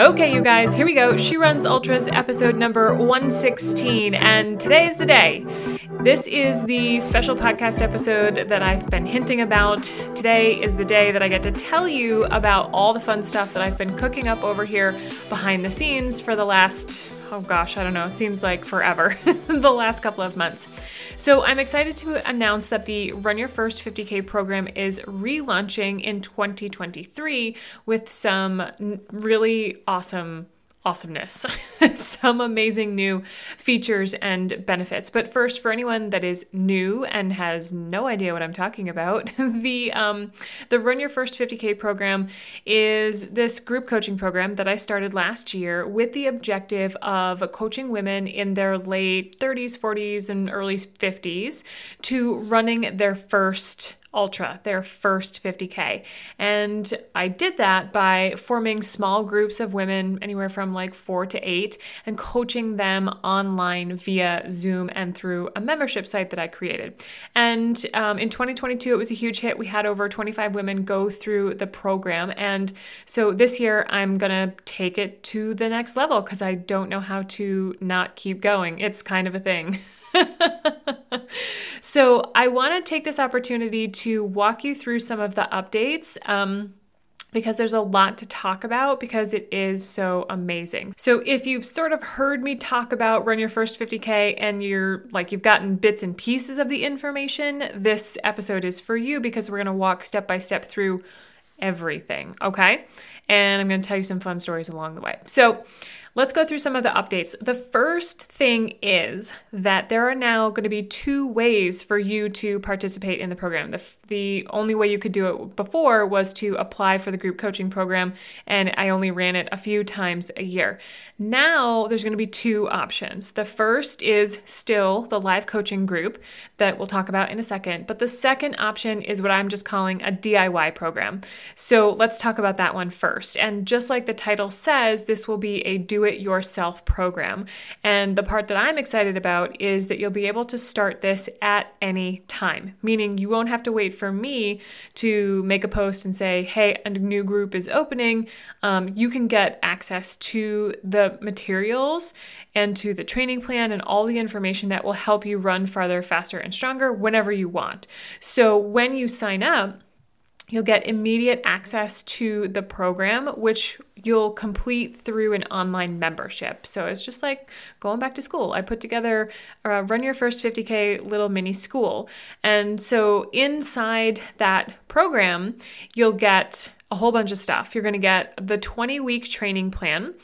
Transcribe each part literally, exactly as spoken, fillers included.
Okay, you guys, here we go. She Runs Ultras episode number one sixteen, and today is the day. This is the special podcast episode that I've been hinting about. Today is the day that I get to tell you about all the fun stuff that I've been cooking up over here behind the scenes for the last... oh gosh, I don't know, it seems like forever, the last couple of months. So I'm excited to announce that the Run Your First fifty K program is relaunching in twenty twenty-three with some really awesome awesomeness, some amazing new features and benefits. But first, for anyone that is new and has no idea what I'm talking about, the um, the Run Your First fifty K program is this group coaching program that I started last year with the objective of coaching women in their late thirties, forties, and early fifties to running their first ultra, their first fifty K. And I did that by forming small groups of women, anywhere from like four to eight, and coaching them online via Zoom and through a membership site that I created. And um, in twenty twenty-two, it was a huge hit. We had over twenty-five women go through the program. And so this year, I'm going to take it to the next level because I don't know how to not keep going. It's kind of a thing. So I want to take this opportunity to walk you through some of the updates, um, because there's a lot to talk about because it is so amazing. So if you've sort of heard me talk about Run Your First fifty K and you're like, you've gotten bits and pieces of the information, this episode is for you because we're going to walk step by step through everything. Okay. And I'm going to tell you some fun stories along the way. So let's go through some of the updates. The first thing is that there are now going to be two ways for you to participate in the program. The, the only way you could do it before was to apply for the group coaching program, and I only ran it a few times a year. Now there's going to be two options. The first is still the live coaching group that we'll talk about in a second, but the second option is what I'm just calling a D I Y program. So let's talk about that one first. And just like the title says, this will be a do it yourself program. And the part that I'm excited about is that you'll be able to start this at any time, meaning you won't have to wait for me to make a post and say, hey, a new group is opening. Um, you can get access to the materials and to the training plan and all the information that will help you run farther, faster, and stronger whenever you want. So when you sign up, you'll get immediate access to the program, which you'll complete through an online membership. So it's just like going back to school. I put together a Run Your First fifty K little mini school. And so inside that program, you'll get a whole bunch of stuff. You're going to get the twenty-week training plan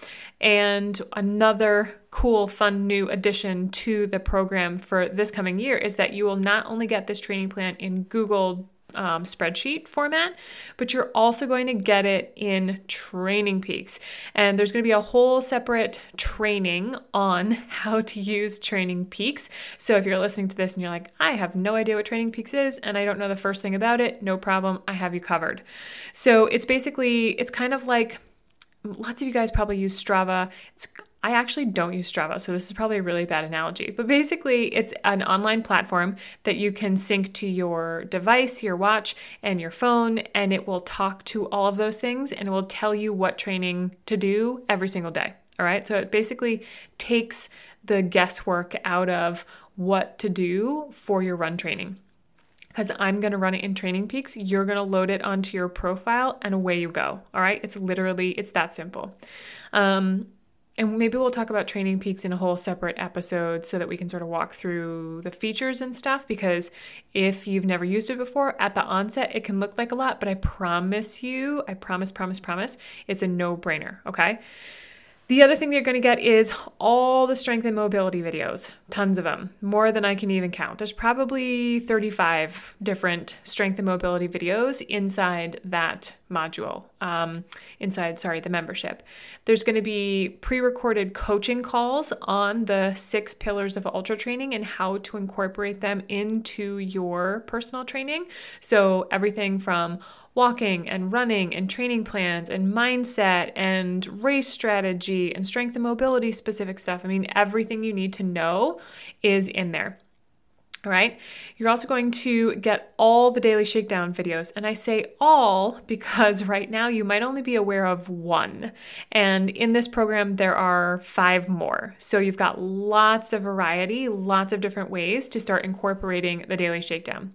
and another cool, fun, new addition to the program for this coming year is that you will not only get this training plan in Google Um, spreadsheet format, but you're also going to get it in TrainingPeaks. And there's going to be a whole separate training on how to use TrainingPeaks. So if you're listening to this and you're like, I have no idea what TrainingPeaks is and I don't know the first thing about it, no problem. I have you covered. So it's basically, it's kind of like lots of you guys probably use Strava. It's I actually don't use Strava, so this is probably a really bad analogy. But basically, it's an online platform that you can sync to your device, your watch, and your phone, and it will talk to all of those things, and it will tell you what training to do every single day, all right? So it basically takes the guesswork out of what to do for your run training. Because I'm going to run it in TrainingPeaks, you're going to load it onto your profile, and away you go, all right? It's literally, it's that simple. Um... And maybe we'll talk about TrainingPeaks in a whole separate episode so that we can sort of walk through the features and stuff, because if you've never used it before, at the onset, it can look like a lot, but I promise you, I promise, promise, promise, it's a no-brainer, okay? The other thing that you're going to get is all the strength and mobility videos, tons of them, more than I can even count. There's probably thirty-five different strength and mobility videos inside that module, um, inside, sorry, the membership. There's going to be pre-recorded coaching calls on the six pillars of ultra training and how to incorporate them into your personal training. So everything from walking and running and training plans and mindset and race strategy and strength and mobility specific stuff. I mean, everything you need to know is in there. All right. You're also going to get all the Daily Shakedown videos. And I say all because right now you might only be aware of one. And in this program, there are five more. So you've got lots of variety, lots of different ways to start incorporating the Daily Shakedown.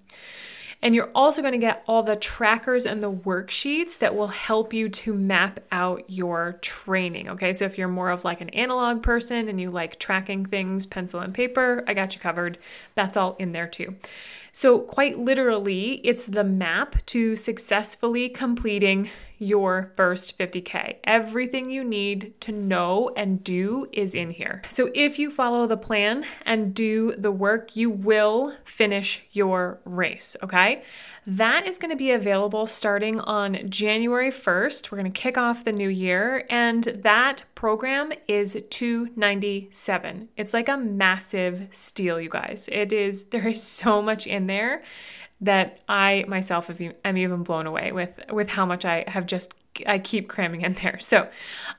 And you're also going to get all the trackers and the worksheets that will help you to map out your training. Okay, so if you're more of like an analog person and you like tracking things, pencil and paper, I got you covered. That's all in there too. So quite literally, it's the map to successfully completing your first fifty K. Everything you need to know and do is in here. So if you follow the plan and do the work, you will finish your race, okay? That is going to be available starting on January first. We're going to kick off the new year, and that program is two hundred ninety-seven dollars. It's like a massive steal, you guys. It is, there is so much in there that I myself am even blown away with, with how much I have just, I keep cramming in there. So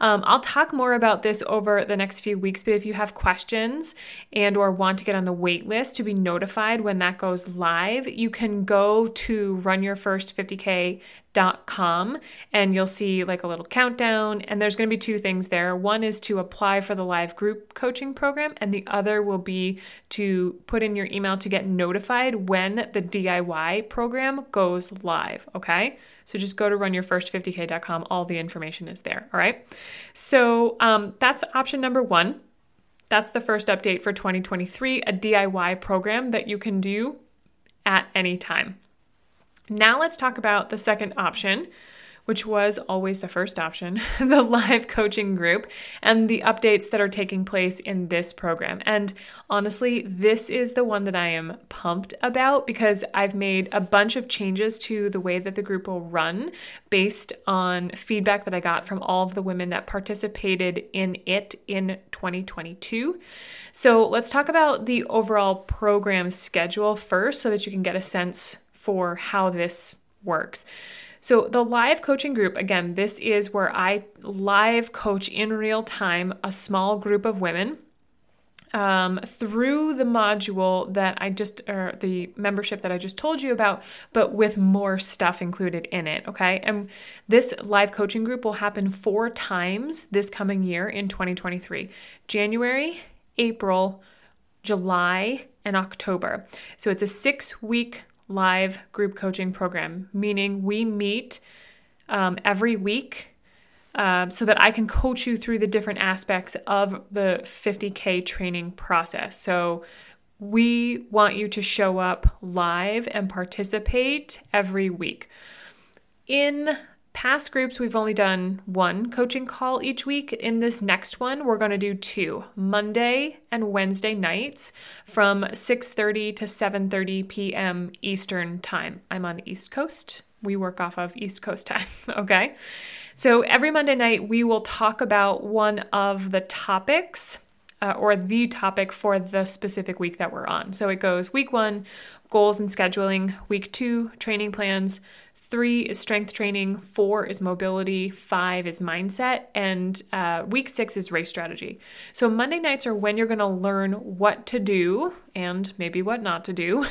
um, I'll talk more about this over the next few weeks, but if you have questions and or want to get on the wait list to be notified when that goes live, you can go to run your first fifty k dot com and you'll see like a little countdown. And there's going to be two things there. One is to apply for the live group coaching program, and the other will be to put in your email to get notified when the D I Y program goes live. Okay. So just go to run your first fifty k dot com. All the information is there. All right. So um, that's option number one. That's the first update for twenty twenty-three, a D I Y program that you can do at any time. Now let's talk about the second option, which was always the first option, the live coaching group and the updates that are taking place in this program. And honestly, this is the one that I am pumped about because I've made a bunch of changes to the way that the group will run based on feedback that I got from all of the women that participated in it in twenty twenty-two. So let's talk about the overall program schedule first so that you can get a sense for how this works. So the live coaching group, again, this is where I live coach in real time a small group of women um, through the module that I just, or the membership that I just told you about, but with more stuff included in it, okay? And this live coaching group will happen four times this coming year in twenty twenty-three, January, April, July, and October. So it's a six-week live group coaching program, meaning we meet um, every week uh, so that I can coach you through the different aspects of the fifty K training process. So we want you to show up live and participate every week. In past groups, we've only done one coaching call each week. In this next one, we're going to do two, Monday and Wednesday nights from six thirty to seven thirty p.m. Eastern time. I'm on the East Coast. We work off of East Coast time, okay? So every Monday night, we will talk about one of the topics uh, or the topic for the specific week that we're on. So it goes week one, goals and scheduling, week two, training plans, three is strength training, four is mobility, five is mindset, and uh, week six is race strategy. So Monday nights are when you're going to learn what to do and maybe what not to do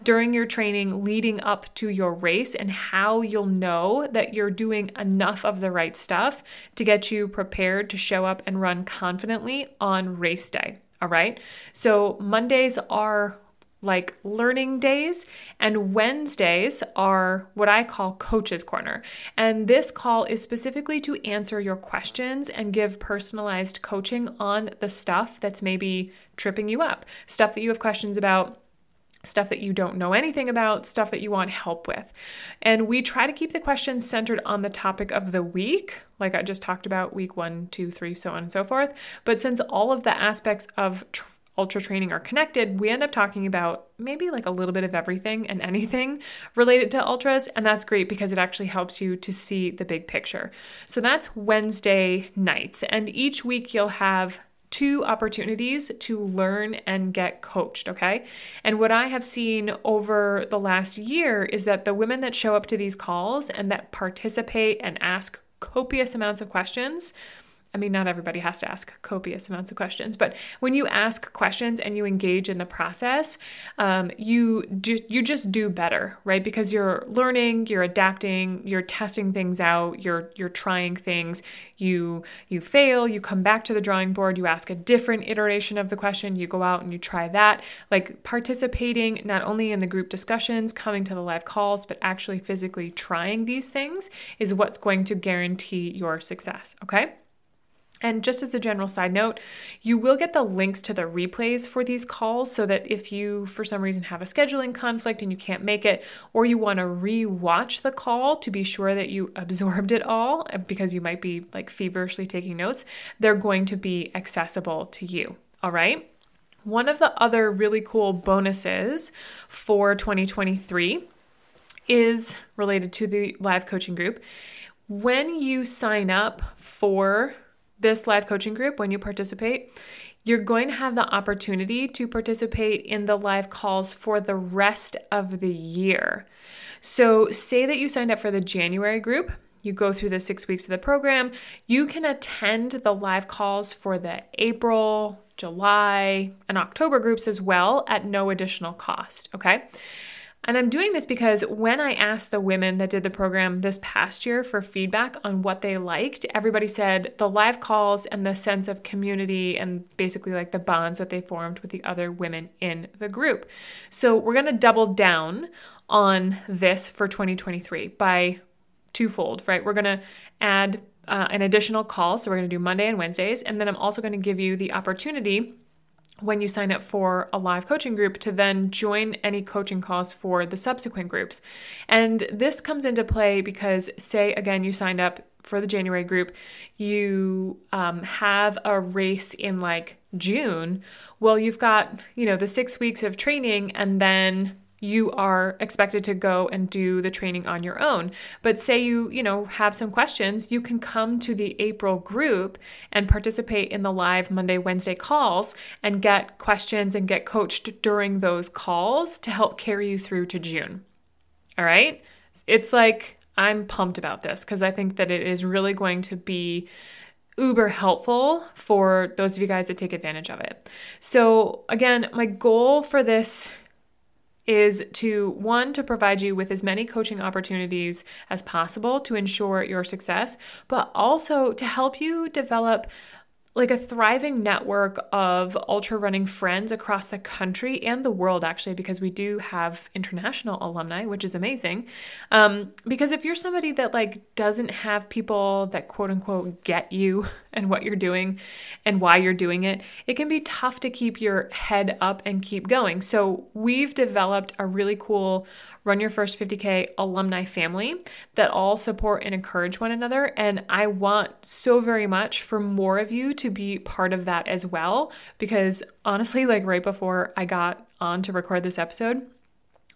during your training leading up to your race and how you'll know that you're doing enough of the right stuff to get you prepared to show up and run confidently on race day. All right. So Mondays are like learning days, and Wednesdays are what I call Coach's Corner. And this call is specifically to answer your questions and give personalized coaching on the stuff that's maybe tripping you up, stuff that you have questions about, stuff that you don't know anything about, stuff that you want help with. And we try to keep the questions centered on the topic of the week, like I just talked about, week one, two, three, so on and so forth. But since all of the aspects of tr- ultra training are connected, we end up talking about maybe like a little bit of everything and anything related to ultras. And that's great because it actually helps you to see the big picture. So that's Wednesday nights. And each week you'll have two opportunities to learn and get coached, okay? And what I have seen over the last year is that the women that show up to these calls and that participate and ask copious amounts of questions I mean, not everybody has to ask copious amounts of questions, but when you ask questions and you engage in the process, um, you do, you just do better, right? Because you're learning, you're adapting, you're testing things out, you're you're trying things. You you fail, you come back to the drawing board, you ask a different iteration of the question, you go out and you try that. Like participating not only in the group discussions, coming to the live calls, but actually physically trying these things is what's going to guarantee your success, okay? And just as a general side note, you will get the links to the replays for these calls so that if you, for some reason, have a scheduling conflict and you can't make it, or you want to re-watch the call to be sure that you absorbed it all, because you might be like feverishly taking notes, they're going to be accessible to you, all right? One of the other really cool bonuses for twenty twenty-three is related to the live coaching group. When you sign up for this live coaching group, when you participate, you're going to have the opportunity to participate in the live calls for the rest of the year. So say that you signed up for the January group, you go through the six weeks of the program, you can attend the live calls for the April, July, and October groups as well at no additional cost, okay? And I'm doing this because when I asked the women that did the program this past year for feedback on what they liked, everybody said the live calls and the sense of community and basically like the bonds that they formed with the other women in the group. So we're going to double down on this for twenty twenty-three by twofold, right? We're going to add uh, an additional call. So we're going to do Monday and Wednesdays. And then I'm also going to give you the opportunity when you sign up for a live coaching group to then join any coaching calls for the subsequent groups. And this comes into play because, say, again, you signed up for the January group, you um, have a race in like June. Well, you've got, you know, the six weeks of training and then you are expected to go and do the training on your own. But say you, you know, have some questions, you can come to the April group and participate in the live Monday, Wednesday calls and get questions and get coached during those calls to help carry you through to June. All right? It's like, I'm pumped about this because I think that it is really going to be uber helpful for those of you guys that take advantage of it. So again, my goal for this is to, one, to provide you with as many coaching opportunities as possible to ensure your success, but also to help you develop like a thriving network of ultra running friends across the country and the world, actually, because we do have international alumni, which is amazing. Um, because if you're somebody that like doesn't have people that quote unquote get you and what you're doing and why you're doing it, it can be tough to keep your head up and keep going. So we've developed a really cool Run Your First fifty K alumni family that all support and encourage one another. And I want so very much for more of you to be part of that as well, because honestly, like right before I got on to record this episode,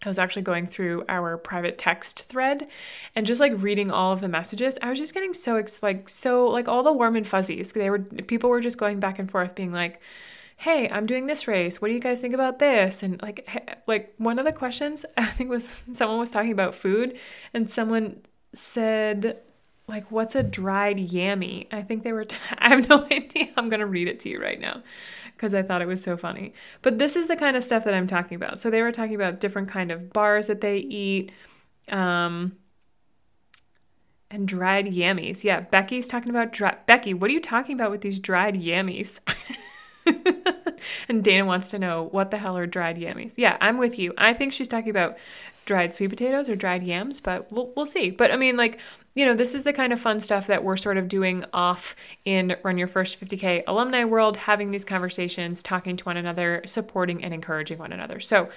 I was actually going through our private text thread and just like reading all of the messages. I was just getting so like, so like all the warm and fuzzies. They were, people were just going back and forth being like, hey, I'm doing this race. What do you guys think about this? And like, like one of the questions I think was someone was talking about food and someone said like, what's a dried yammy? I think they were, t- I have no idea. I'm going to read it to you right now because I thought it was so funny, but this is the kind of stuff that I'm talking about. So they were talking about different kind of bars that they eat. Um, And dried yammies. Yeah. Becky's talking about dry- Becky. What are you talking about with these dried yammies? And Dana wants to know what the hell are dried yammies. Yeah, I'm with you. I think she's talking about dried sweet potatoes or dried yams, but we'll we'll see. But I mean, like, you know, this is the kind of fun stuff that we're sort of doing off in Run Your First fifty K alumni world, having these conversations, talking to one another, supporting and encouraging one another. So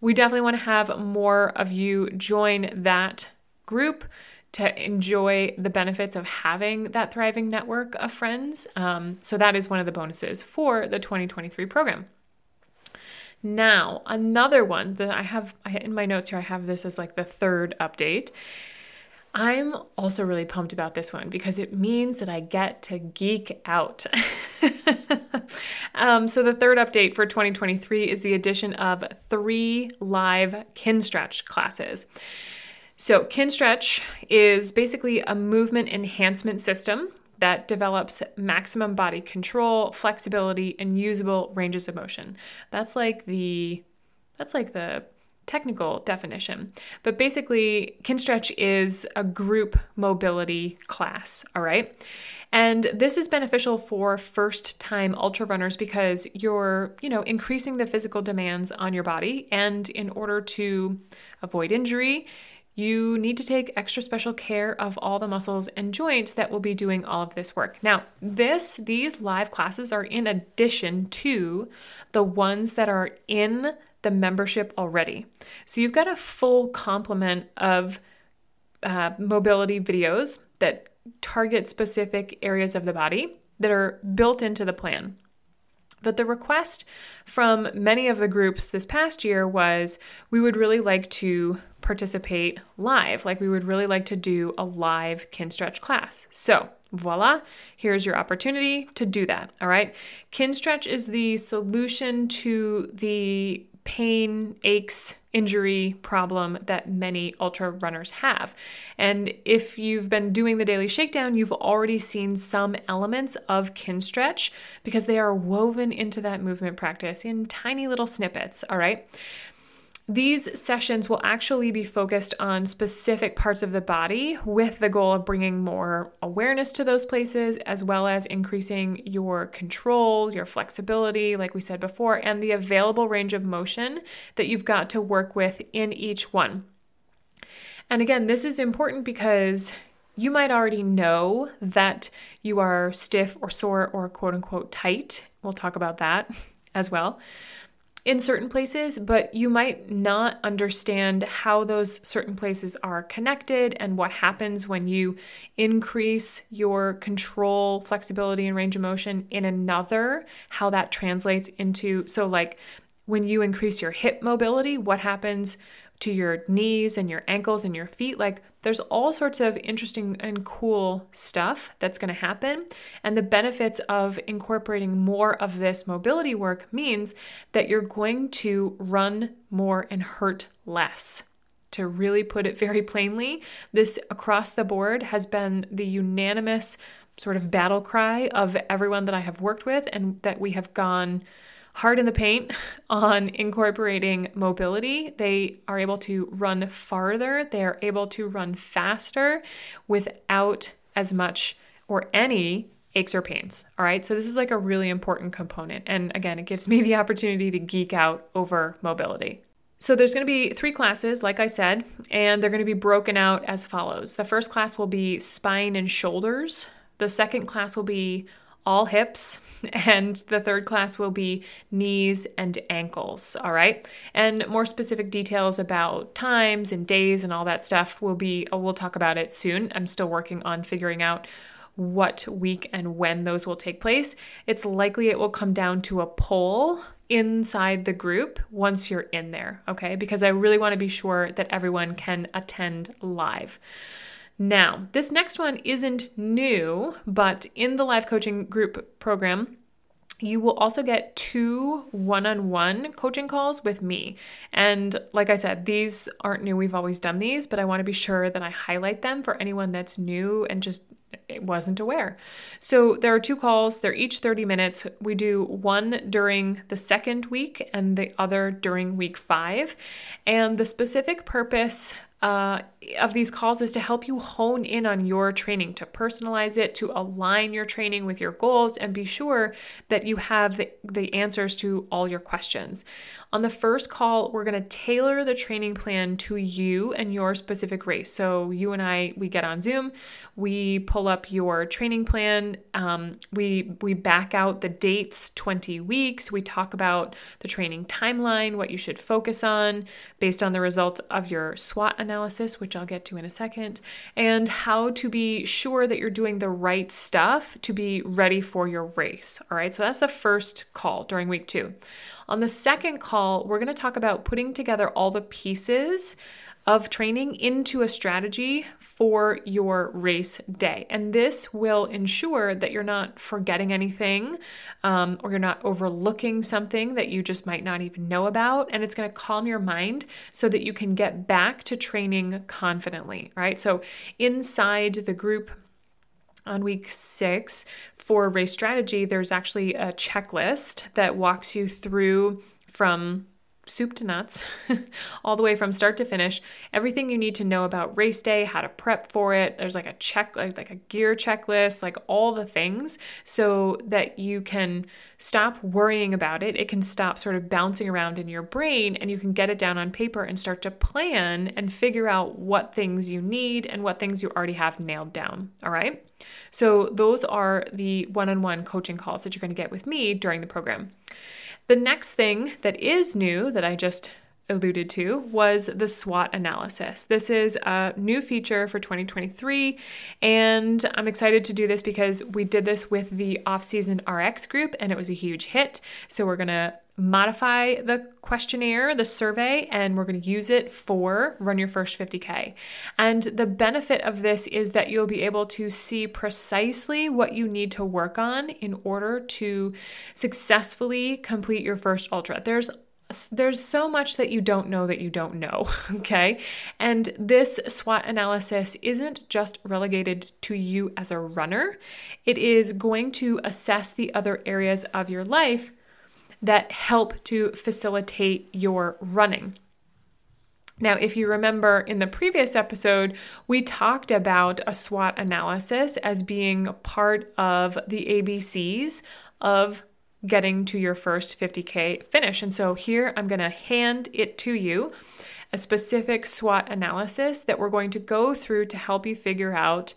we definitely want to have more of you join that group to enjoy the benefits of having that thriving network of friends. Um, so that is one of the bonuses for the twenty twenty-three program. Now, another one that I have I, in my notes here, I have this as like the third update. I'm also really pumped about this one because it means that I get to geek out. um, so the third update for twenty twenty-three is the addition of three live Kin Stretch classes. So Kin Stretch is basically a movement enhancement system that develops maximum body control, flexibility, and usable ranges of motion. That's like the that's like the technical definition. But basically, Kin Stretch is a group mobility class, all right? And this is beneficial for first-time ultra runners because you're, you know, increasing the physical demands on your body, and in order to avoid injury, you need to take extra special care of all the muscles and joints that will be doing all of this work. Now, this, these live classes are in addition to the ones that are in the membership already. So you've got a full complement of uh, mobility videos that target specific areas of the body that are built into the plan. But the request from many of the groups this past year was, we would really like to participate live. Like we would really like to do a live Kin Stretch class. So voila, here's your opportunity to do that. All right. Kin Stretch is the solution to the pain, aches, injury problem that many ultra runners have. And if you've been doing the Daily Shakedown, you've already seen some elements of Kin Stretch because they are woven into that movement practice in tiny little snippets, all right? These sessions will actually be focused on specific parts of the body with the goal of bringing more awareness to those places, as well as increasing your control, your flexibility, like we said before, and the available range of motion that you've got to work with in each one. And again, this is important because you might already know that you are stiff or sore or quote unquote tight. We'll talk about that as well in certain places, but you might not understand how those certain places are connected and what happens when you increase your control, flexibility, and range of motion in another, how that translates into, so like when you increase your hip mobility, what happens to your knees and your ankles and your feet. Like there's all sorts of interesting and cool stuff that's going to happen. And the benefits of incorporating more of this mobility work means that you're going to run more and hurt less. To really put it very plainly, this across the board has been the unanimous sort of battle cry of everyone that I have worked with, and that we have gone hard in the paint on incorporating mobility. They are able to run farther. They are able to run faster without as much or any aches or pains. All right. So this is like a really important component. And again, it gives me the opportunity to geek out over mobility. So there's going to be three classes, like I said, and they're going to be broken out as follows. The first class will be spine and shoulders. The second class will be all hips, and the third class will be knees and ankles, all right? And more specific details about times and days and all that stuff will be, we'll talk about it soon. I'm still working on figuring out what week and when those will take place. It's likely it will come down to a poll inside the group once you're in there, okay? Because I really want to be sure that everyone can attend live. Now, this next one isn't new, but in the live coaching group program, you will also get two one-on-one coaching calls with me. And like I said, these aren't new. We've always done these, but I want to be sure that I highlight them for anyone that's new and just wasn't aware. So there are two calls. They're each thirty minutes. We do one during the second week and the other during week five. And the specific purpose Uh, of these calls is to help you hone in on your training, to personalize it, to align your training with your goals, and be sure that you have the, the answers to all your questions. On the first call, we're going to tailor the training plan to you and your specific race. So you and I, we get on Zoom, we pull up your training plan, um, we we back out the dates, twenty weeks, we talk about the training timeline, what you should focus on based on the results of your SWOT analysis. analysis, which I'll get to in a second, and how to be sure that you're doing the right stuff to be ready for your race. All right. So that's the first call during week two. On the second call, we're going to talk about putting together all the pieces of training into a strategy for your race day. And this will ensure that you're not forgetting anything, um, or you're not overlooking something that you just might not even know about. And it's going to calm your mind so that you can get back to training confidently, right? So inside the group on week six for race strategy, there's actually a checklist that walks you through from soup to nuts, all the way from start to finish, everything you need to know about race day, how to prep for it. There's like a check, like, like a gear checklist, like all the things, so that you can stop worrying about it. It can stop sort of bouncing around in your brain, and you can get it down on paper and start to plan and figure out what things you need and what things you already have nailed down. All right. So those are the one-on-one coaching calls that you're going to get with me during the program. The next thing that is new that I just alluded to was the SWOT analysis. This is a new feature for twenty twenty-three, and I'm excited to do this because we did this with the off-season R X group, and it was a huge hit. So we're going to modify the questionnaire, the survey, and we're going to use it for Run Your First fifty K. And the benefit of this is that you'll be able to see precisely what you need to work on in order to successfully complete your first ultra. There's There's so much that you don't know that you don't know, okay? And this SWOT analysis isn't just relegated to you as a runner. It is going to assess the other areas of your life that help to facilitate your running. Now, if you remember in the previous episode, we talked about a SWOT analysis as being part of the A B Cs of getting to your first fifty K finish. And so here I'm going to hand it to you, a specific SWOT analysis that we're going to go through to help you figure out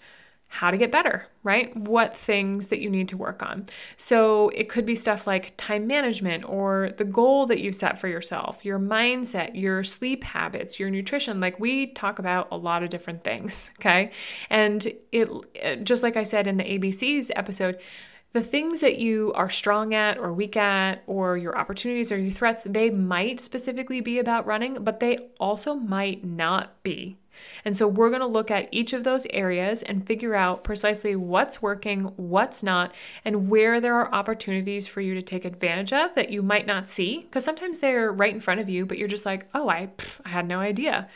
how to get better, right? What things that you need to work on. So it could be stuff like time management or the goal that you've set for yourself, your mindset, your sleep habits, your nutrition. Like we talk about a lot of different things, okay? And it, just like I said in the A B Cs episode, the things that you are strong at or weak at, or your opportunities or your threats, they might specifically be about running, but they also might not be. And so we're going to look at each of those areas and figure out precisely what's working, what's not, and where there are opportunities for you to take advantage of that you might not see, because sometimes they're right in front of you, but you're just like, oh, I, pff, I had no idea.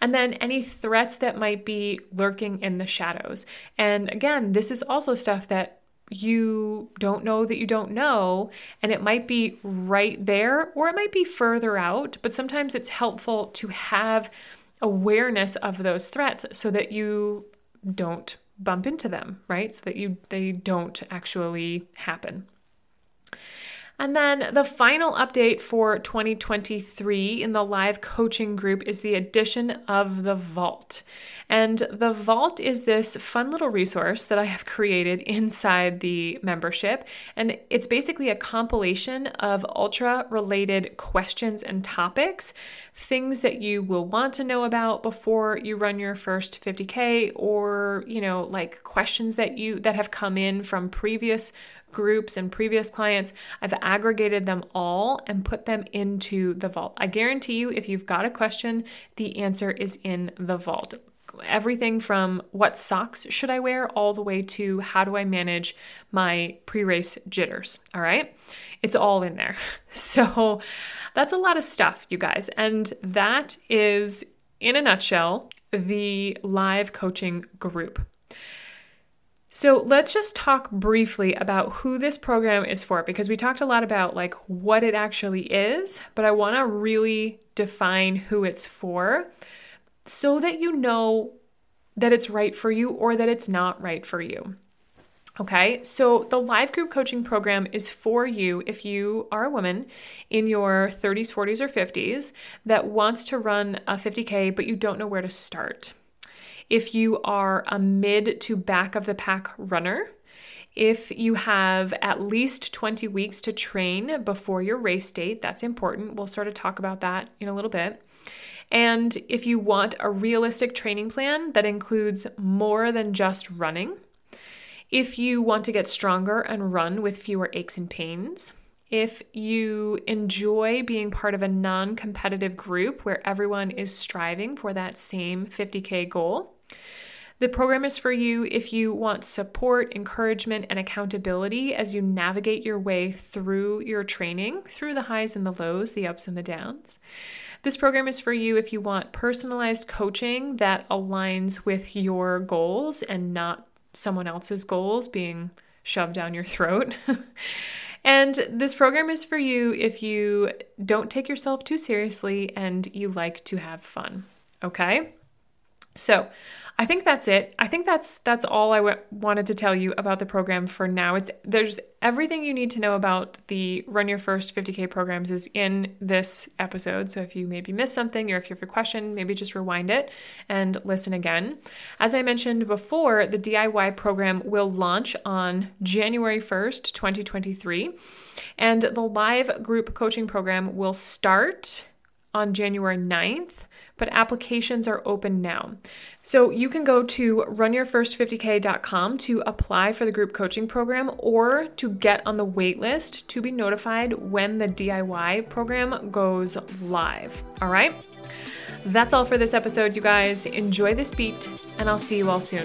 And then any threats that might be lurking in the shadows. And again, this is also stuff that you don't know that you don't know, and it might be right there or it might be further out, but sometimes it's helpful to have awareness of those threats so that you don't bump into them, right? So that you they don't actually happen. And then the final update for twenty twenty-three in the live coaching group is the addition of the vault. And the vault is this fun little resource that I have created inside the membership. And it's basically a compilation of ultra-related questions and topics, things that you will want to know about before you run your first fifty K, or, you know, like questions that you that have come in from previous groups and previous clients. I've aggregated them all and put them into the vault. I guarantee you, if you've got a question, the answer is in the vault. Everything from what socks should I wear all the way to how do I manage my pre-race jitters. All right. It's all in there. So that's a lot of stuff, you guys. And that is, in a nutshell, the live coaching group. So let's just talk briefly about who this program is for, because we talked a lot about like what it actually is, but I want to really define who it's for so that you know that it's right for you or that it's not right for you. Okay, so the live group coaching program is for you if you are a woman in your thirties, forties, or fifties that wants to run a fifty K, but you don't know where to start. If you are a mid to back of the pack runner, if you have at least twenty weeks to train before your race date, that's important. We'll sort of talk about that in a little bit. And if you want a realistic training plan that includes more than just running, if you want to get stronger and run with fewer aches and pains, if you enjoy being part of a non-competitive group where everyone is striving for that same fifty K goal, the program is for you if you want support, encouragement, and accountability as you navigate your way through your training, through the highs and the lows, the ups and the downs. This program is for you if you want personalized coaching that aligns with your goals and not someone else's goals being shoved down your throat. And this program is for you if you don't take yourself too seriously and you like to have fun. Okay? So I think that's it. I think that's that's all I w- wanted to tell you about the program for now. It's there's everything you need to know about the Run Your First fifty K programs is in this episode. So if you maybe missed something or if you have a question, maybe just rewind it and listen again. As I mentioned before, the D I Y program will launch on January first, twenty twenty-three, and the live group coaching program will start on January ninth, but applications are open now. So you can go to run your first fifty k dot com to apply for the group coaching program or to get on the wait list to be notified when the D I Y program goes live. All right? That's all for this episode, you guys. Enjoy this beat, and I'll see you all soon.